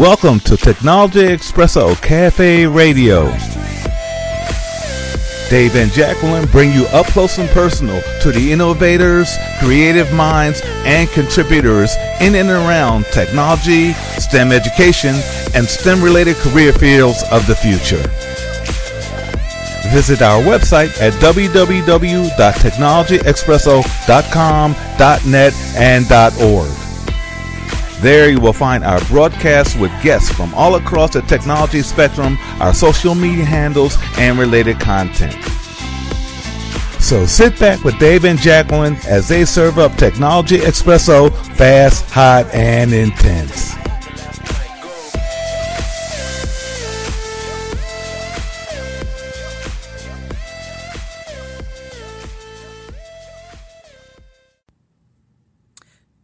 Welcome to Technology Expresso Cafe Radio. Dave and Jacqueline bring you up close and personal to the innovators, creative minds, and contributors in and around technology, STEM education, and STEM-related career fields of the future. Visit our website at www.technologyexpresso.com.net and .org. There you will find our broadcasts with guests from all across the technology spectrum, our social media handles, and related content. So sit back with Dave and Jacqueline as they serve up Technology Expresso fast, hot, and intense.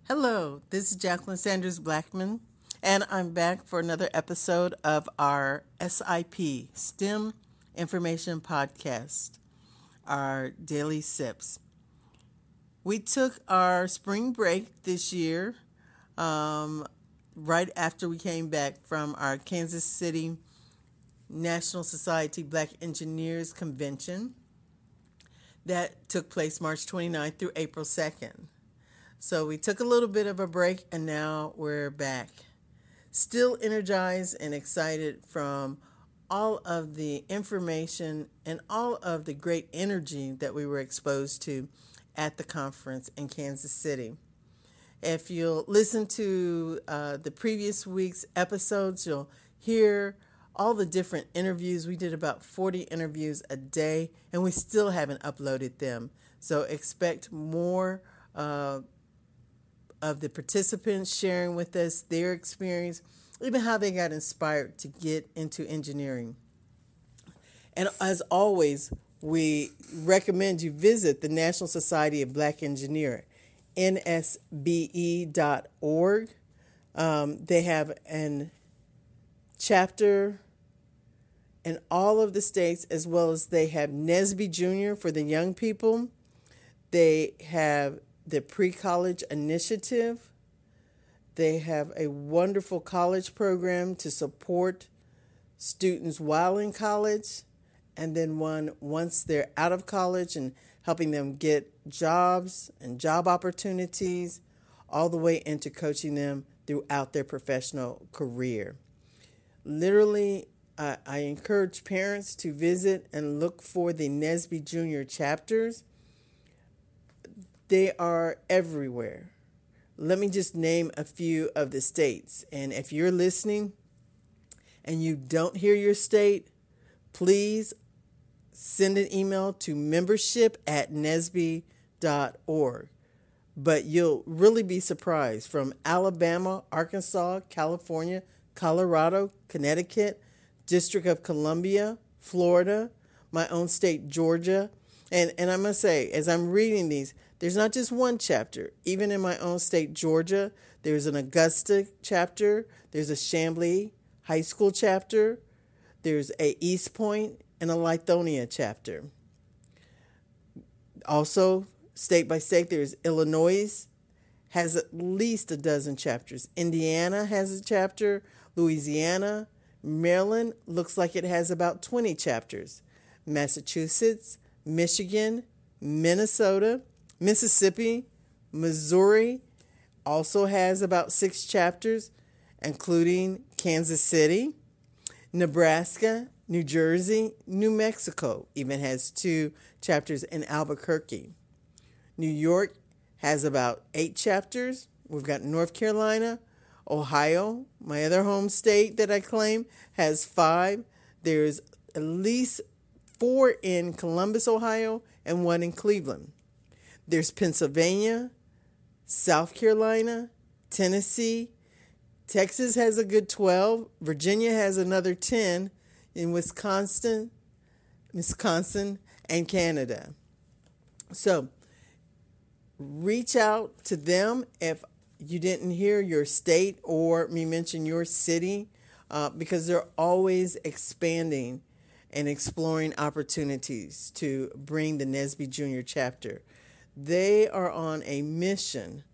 Hello, this is Jacqueline Sanders-Blackman, and I'm back for another episode of our SIP, STEM Information Podcast, our daily SIPs. We took our spring break this year right after we came back from our Kansas City National Society of Black Engineers Convention that took place March 29th through April 2nd. So we took a little bit of a break, and now we're back. Still energized and excited from all of the information and all of the great energy that we were exposed to at the conference in Kansas City. If you'll listen to the previous week's episodes, you'll hear all the different interviews. We did about 40 interviews a day, and we still haven't uploaded them. So expect more of the participants sharing with us their experience, even how they got inspired to get into engineering. And as always, we recommend you visit the National Society of Black Engineers, NSBE.org. They have a chapter in all of the states, as well as they have NSBE Junior for the young people. They have the pre-college initiative. They have a wonderful college program to support students while in college, and then one once they're out of college and helping them get jobs and job opportunities, all the way into coaching them throughout their professional career. Literally, I encourage parents to visit and look for the NSBE Junior chapters. They are everywhere. Let me just name a few of the states. And if you're listening and you don't hear your state, please send an email to membership@nsbe.org. But you'll really be surprised, from Alabama, Arkansas, California, Colorado, Connecticut, District of Columbia, Florida, my own state, Georgia. And I must say, as I'm reading these, there's not just one chapter. Even in my own state, Georgia, there's an Augusta chapter. There's a Chamblee High School chapter. There's a East Point and a Lithonia chapter. Also, state by state, there's Illinois has at least a dozen chapters. Indiana has a chapter. Louisiana, Maryland looks like it has about 20 chapters. Massachusetts, Michigan, Minnesota, Mississippi, Missouri also has about 6 chapters, including Kansas City. Nebraska, New Jersey, New Mexico even has 2 chapters in Albuquerque. New York has about 8 chapters. We've got North Carolina, Ohio, my other home state that I claim, has 5. There's at least 4 in Columbus, Ohio, and 1 in Cleveland. There's Pennsylvania, South Carolina, Tennessee. Texas has a good 12. Virginia has another 10 in Wisconsin, and Canada. So reach out to them if you didn't hear your state or me mention your city, because they're always expanding and exploring opportunities to bring the NSBE Junior chapter. They are on a mission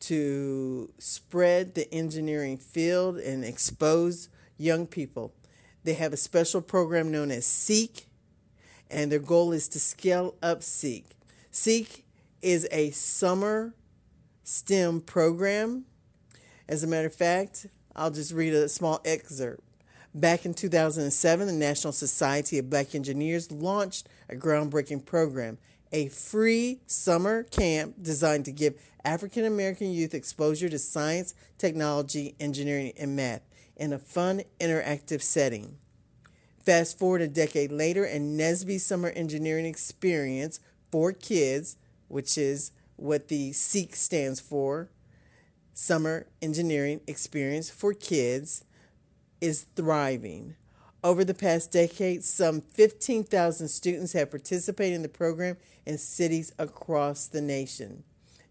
to spread the engineering field and expose young people. They have a special program known as SEEK, and their goal is to scale up SEEK. SEEK is a summer STEM program. As a matter of fact, I'll just read a small excerpt. Back in 2007, the National Society of Black Engineers launched a groundbreaking program, a free summer camp designed to give African American youth exposure to science, technology, engineering, and math in a fun, interactive setting. Fast forward a decade later, and NSBE Summer Engineering Experience for Kids, which is what the SEEK stands for, Summer Engineering Experience for Kids, is thriving. Over the past decade, some 15,000 students have participated in the program in cities across the nation.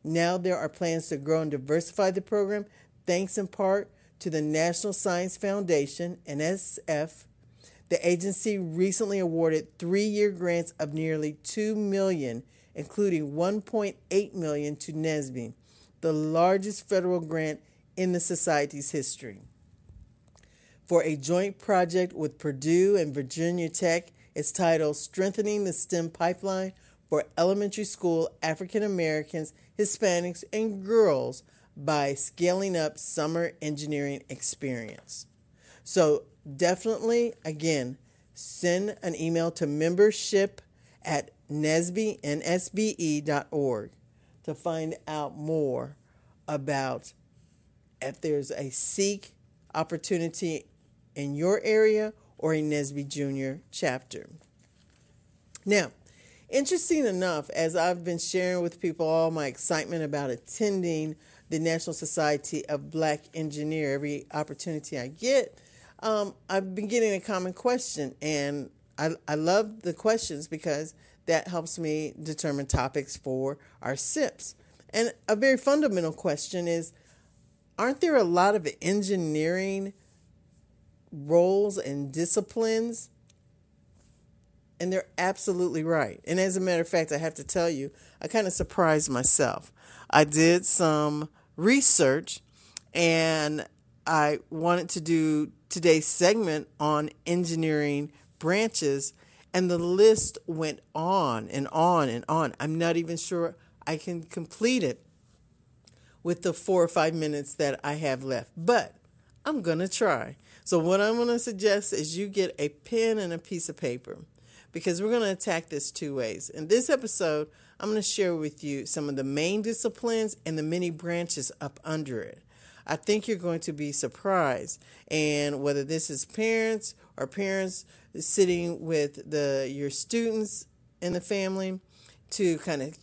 Now there are plans to grow and diversify the program, thanks in part to the National Science Foundation, NSF. The agency recently awarded 3-year grants of nearly $2 million, including $1.8 million to NSBE, the largest federal grant in the society's history, for a joint project with Purdue and Virginia Tech. It's titled Strengthening the STEM Pipeline for Elementary School African Americans, Hispanics, and Girls by Scaling Up Summer Engineering Experience. So definitely, again, send an email to membership@nsbe.org to find out more about if there's a SEEK opportunity in your area or a NSBE Junior chapter. Now, interesting enough, as I've been sharing with people all my excitement about attending the National Society of Black Engineers every opportunity I get, I've been getting a common question, and I love the questions because that helps me determine topics for our SIPs. And a very fundamental question is, aren't there a lot of engineering roles and disciplines? And they're absolutely right. And as a matter of fact, I have to tell you, I kind of surprised myself. I did some research, and I wanted to do today's segment on engineering branches, and the list went on and on and on. I'm not even sure I can complete it with the 4 or 5 minutes that I have left, but I'm going to try. So what I'm going to suggest is you get a pen and a piece of paper, because we're going to attack this 2 ways. In this episode, I'm going to share with you some of the main disciplines and the many branches up under it. I think you're going to be surprised. And whether this is parents or parents sitting with your students in the family to kind of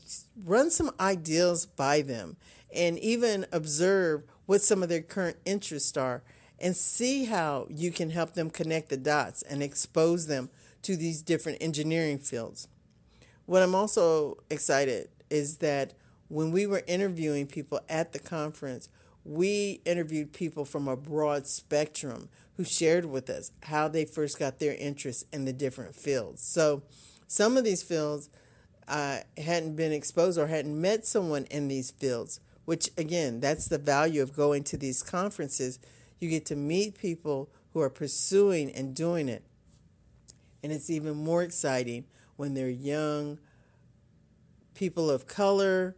run some ideals by them, and even observe what some of their current interests are and see how you can help them connect the dots and expose them to these different engineering fields. What I'm also excited is that when we were interviewing people at the conference, we interviewed people from a broad spectrum who shared with us how they first got their interest in the different fields. So some of these fields I hadn't been exposed or hadn't met someone in these fields, which, again, that's the value of going to these conferences. You get to meet people who are pursuing and doing it. And it's even more exciting when they're young, people of color,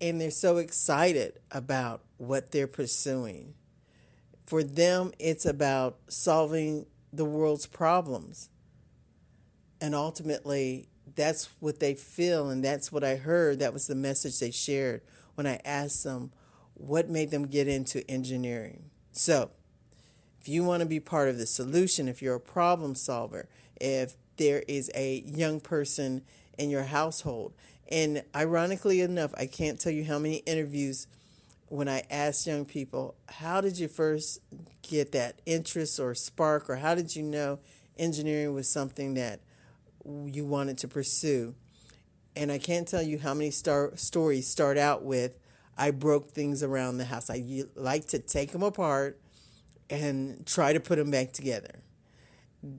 and they're so excited about what they're pursuing. For them, it's about solving the world's problems. And ultimately, that's what they feel, and that's what I heard. That was the message they shared when I asked them what made them get into engineering. So if you want to be part of the solution, if you're a problem solver, if there is a young person in your household, and ironically enough, I can't tell you how many interviews when I asked young people, how did you first get that interest or spark, or how did you know engineering was something that you wanted to pursue? And I can't tell you how many stories start out with, I broke things around the house. I like to take them apart and try to put them back together.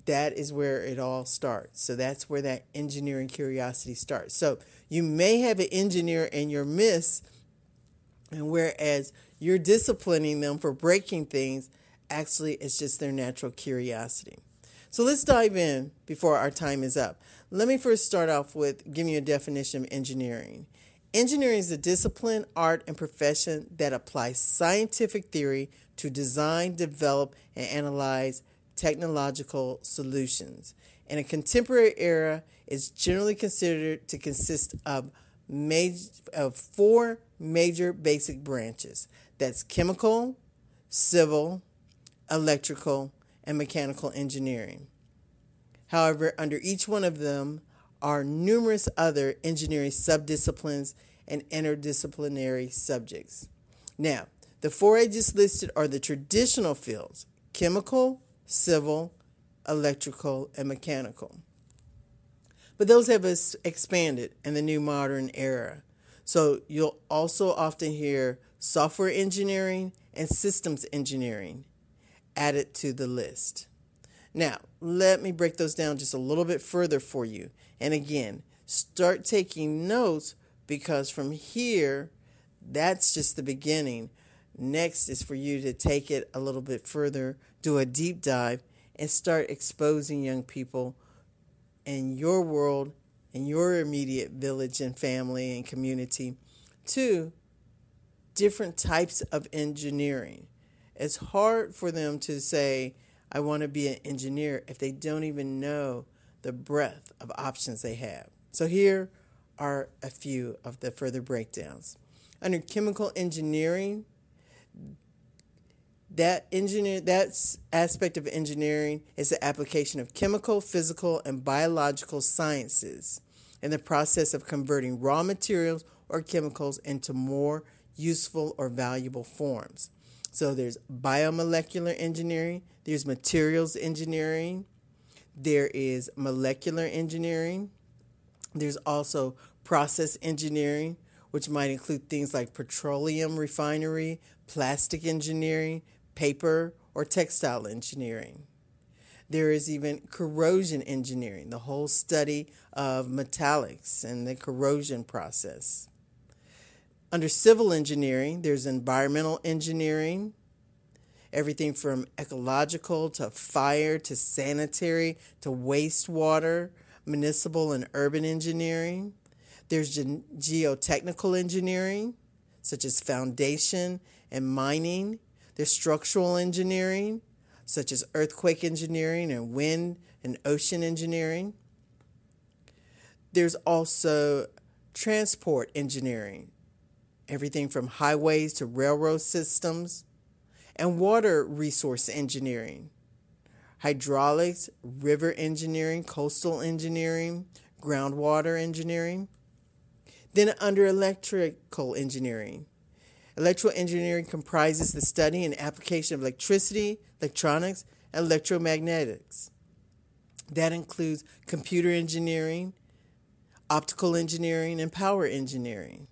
That is where it all starts. So that's where that engineering curiosity starts. So you may have an engineer in your midst And whereas you're disciplining them for breaking things, actually it's just their natural curiosity. So let's dive in before our time is up. Let me first start off with giving you a definition of engineering. Engineering is a discipline, art, and profession that applies scientific theory to design, develop, and analyze technological solutions. In a contemporary era, it's generally considered to consist of four major basic branches. That's chemical, civil, electrical, and mechanical engineering. However, under each one of them are numerous other engineering subdisciplines and interdisciplinary subjects. Now, the four I just listed are the traditional fields: chemical, civil, electrical, and mechanical. But those have expanded in the new modern era. So you'll also often hear software engineering and systems engineering added to the list. Now, let me break those down just a little bit further for you. And again, start taking notes, because from here, that's just the beginning. Next is for you to take it a little bit further, do a deep dive, and start exposing young people in your world, in your immediate village and family and community, to different types of engineering. It's hard for them to say, I want to be an engineer, if they don't even know the breadth of options they have. So here are a few of the further breakdowns. Under chemical engineering, that aspect of engineering is the application of chemical, physical, and biological sciences in the process of converting raw materials or chemicals into more useful or valuable forms. So there's biomolecular engineering, there's materials engineering, there is molecular engineering, there's also process engineering, which might include things like petroleum refinery, plastic engineering, paper or textile engineering. There is even corrosion engineering, the whole study of metallics and the corrosion process. Under civil engineering, there's environmental engineering, everything from ecological to fire to sanitary to wastewater, municipal and urban engineering. There's geotechnical engineering, such as foundation and mining. There's structural engineering, such as earthquake engineering and wind and ocean engineering. There's also transport engineering, everything from highways to railroad systems, and water resource engineering, hydraulics, river engineering, coastal engineering, groundwater engineering. Then under electrical engineering, electrical engineering comprises the study and application of electricity, electronics, and electromagnetics. That includes computer engineering, optical engineering, and power engineering.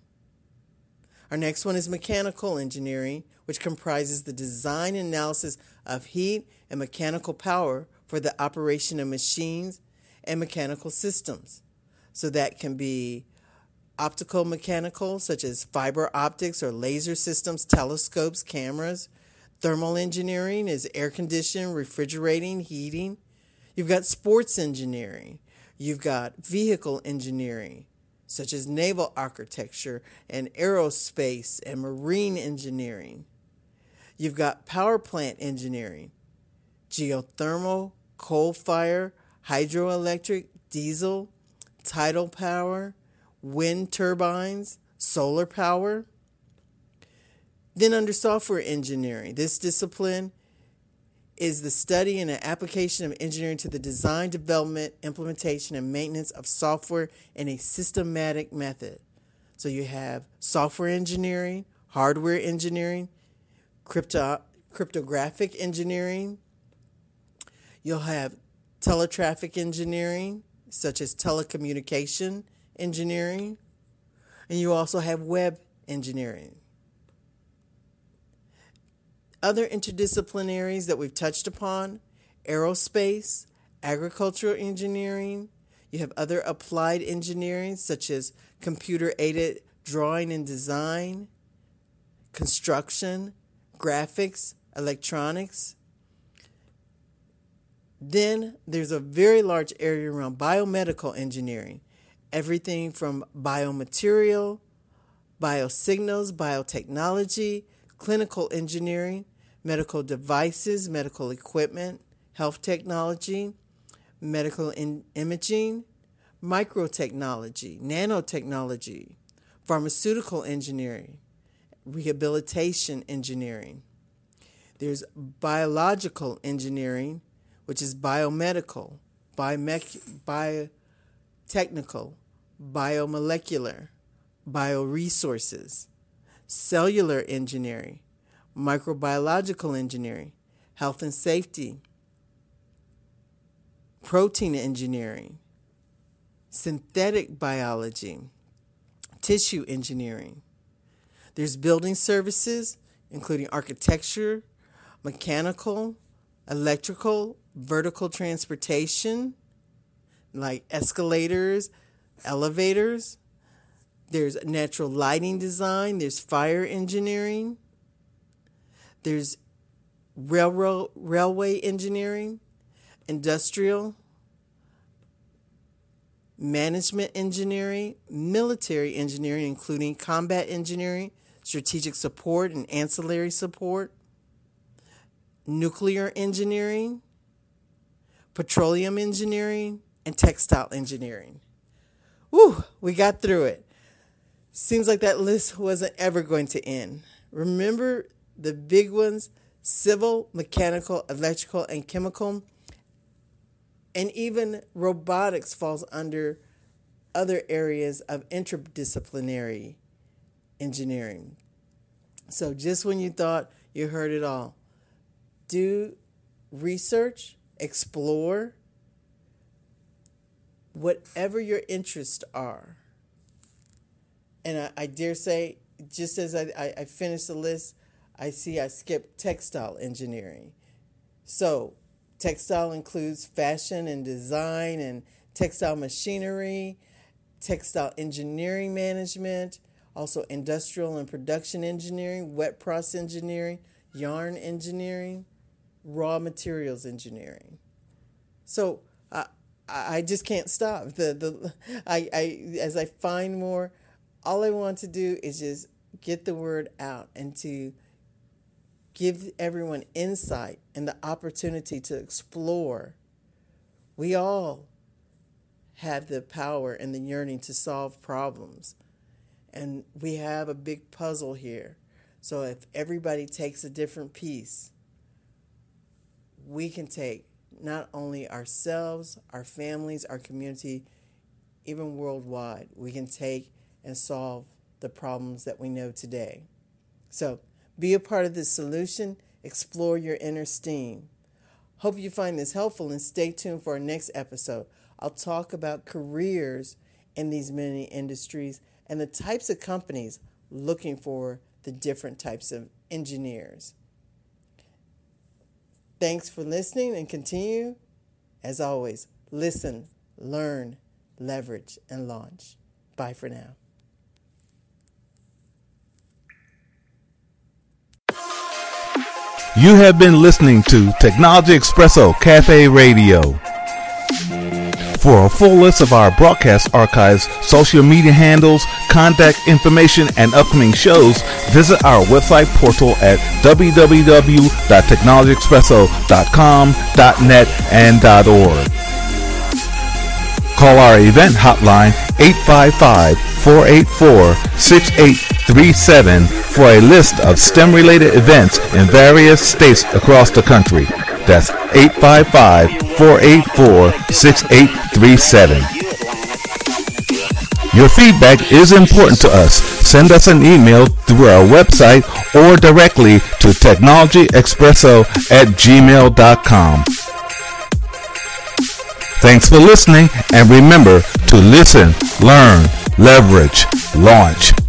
Our next one is mechanical engineering, which comprises the design and analysis of heat and mechanical power for the operation of machines and mechanical systems. So that can be optical mechanical, such as fiber optics or laser systems, telescopes, cameras. Thermal engineering is air conditioning, refrigerating, heating. You've got sports engineering. You've got vehicle engineering, such as naval architecture and aerospace and marine engineering. You've got power plant engineering, geothermal, coal fire, hydroelectric, diesel, tidal power, wind turbines, solar power. Then under software engineering, this discipline is the study and the application of engineering to the design, development, implementation, and maintenance of software in a systematic method. So you have software engineering, hardware engineering, cryptographic engineering. You'll have teletraffic engineering, such as telecommunication engineering. And you also have web engineering. Other interdisciplinaries that we've touched upon: aerospace, agricultural engineering. You have other applied engineering, such as computer-aided drawing and design, construction, graphics, electronics. Then there's a very large area around biomedical engineering, everything from biomaterial, biosignals, biotechnology, clinical engineering, medical devices, medical equipment, health technology, medical imaging, microtechnology, nanotechnology, pharmaceutical engineering, rehabilitation engineering. There's biological engineering, which is biomedical, biotechnical, biomolecular, bioresources, cellular engineering, microbiological engineering, health and safety, protein engineering, synthetic biology, tissue engineering. There's building services, including architecture, mechanical, electrical, vertical transportation, like escalators, elevators. There's natural lighting design. There's fire engineering. There's railway engineering, industrial, management engineering, military engineering, including combat engineering, strategic support and ancillary support, nuclear engineering, petroleum engineering, and textile engineering. Woo, we got through it. Seems like that list wasn't ever going to end. Remember the big ones: civil, mechanical, electrical, and chemical. And even robotics falls under other areas of interdisciplinary engineering. So just when you thought you heard it all, do research, explore whatever your interests are. And I dare say, just as I finished the list, I see I skipped textile engineering. So textile includes fashion and design and textile machinery, textile engineering management, also industrial and production engineering, wet process engineering, yarn engineering, raw materials engineering. So I just can't stop. As I find more, all I want to do is just get the word out and to give everyone insight and the opportunity to explore. We all have the power and the yearning to solve problems. And we have a big puzzle here. So if everybody takes a different piece, we can take not only ourselves, our families, our community, even worldwide. We can take and solve the problems that we know today. So be a part of this solution. Explore your inner STEAM. Hope you find this helpful and stay tuned for our next episode. I'll talk about careers in these many industries and the types of companies looking for the different types of engineers. Thanks for listening and continue, as always, listen, learn, leverage, and launch. Bye for now. You have been listening to Technology Expresso Cafe Radio. For a full list of our broadcast archives, social media handles, contact information, and upcoming shows, visit our website portal at www.technologyexpresso.com.net and .org. Call our event hotline 855-484-6837 for a list of STEM-related events in various states across the country. That's 855-484-6837. Your feedback is important to us. Send us an email through our website or directly to technologyexpresso@gmail.com. Thanks for listening, and remember to listen, learn, leverage, launch.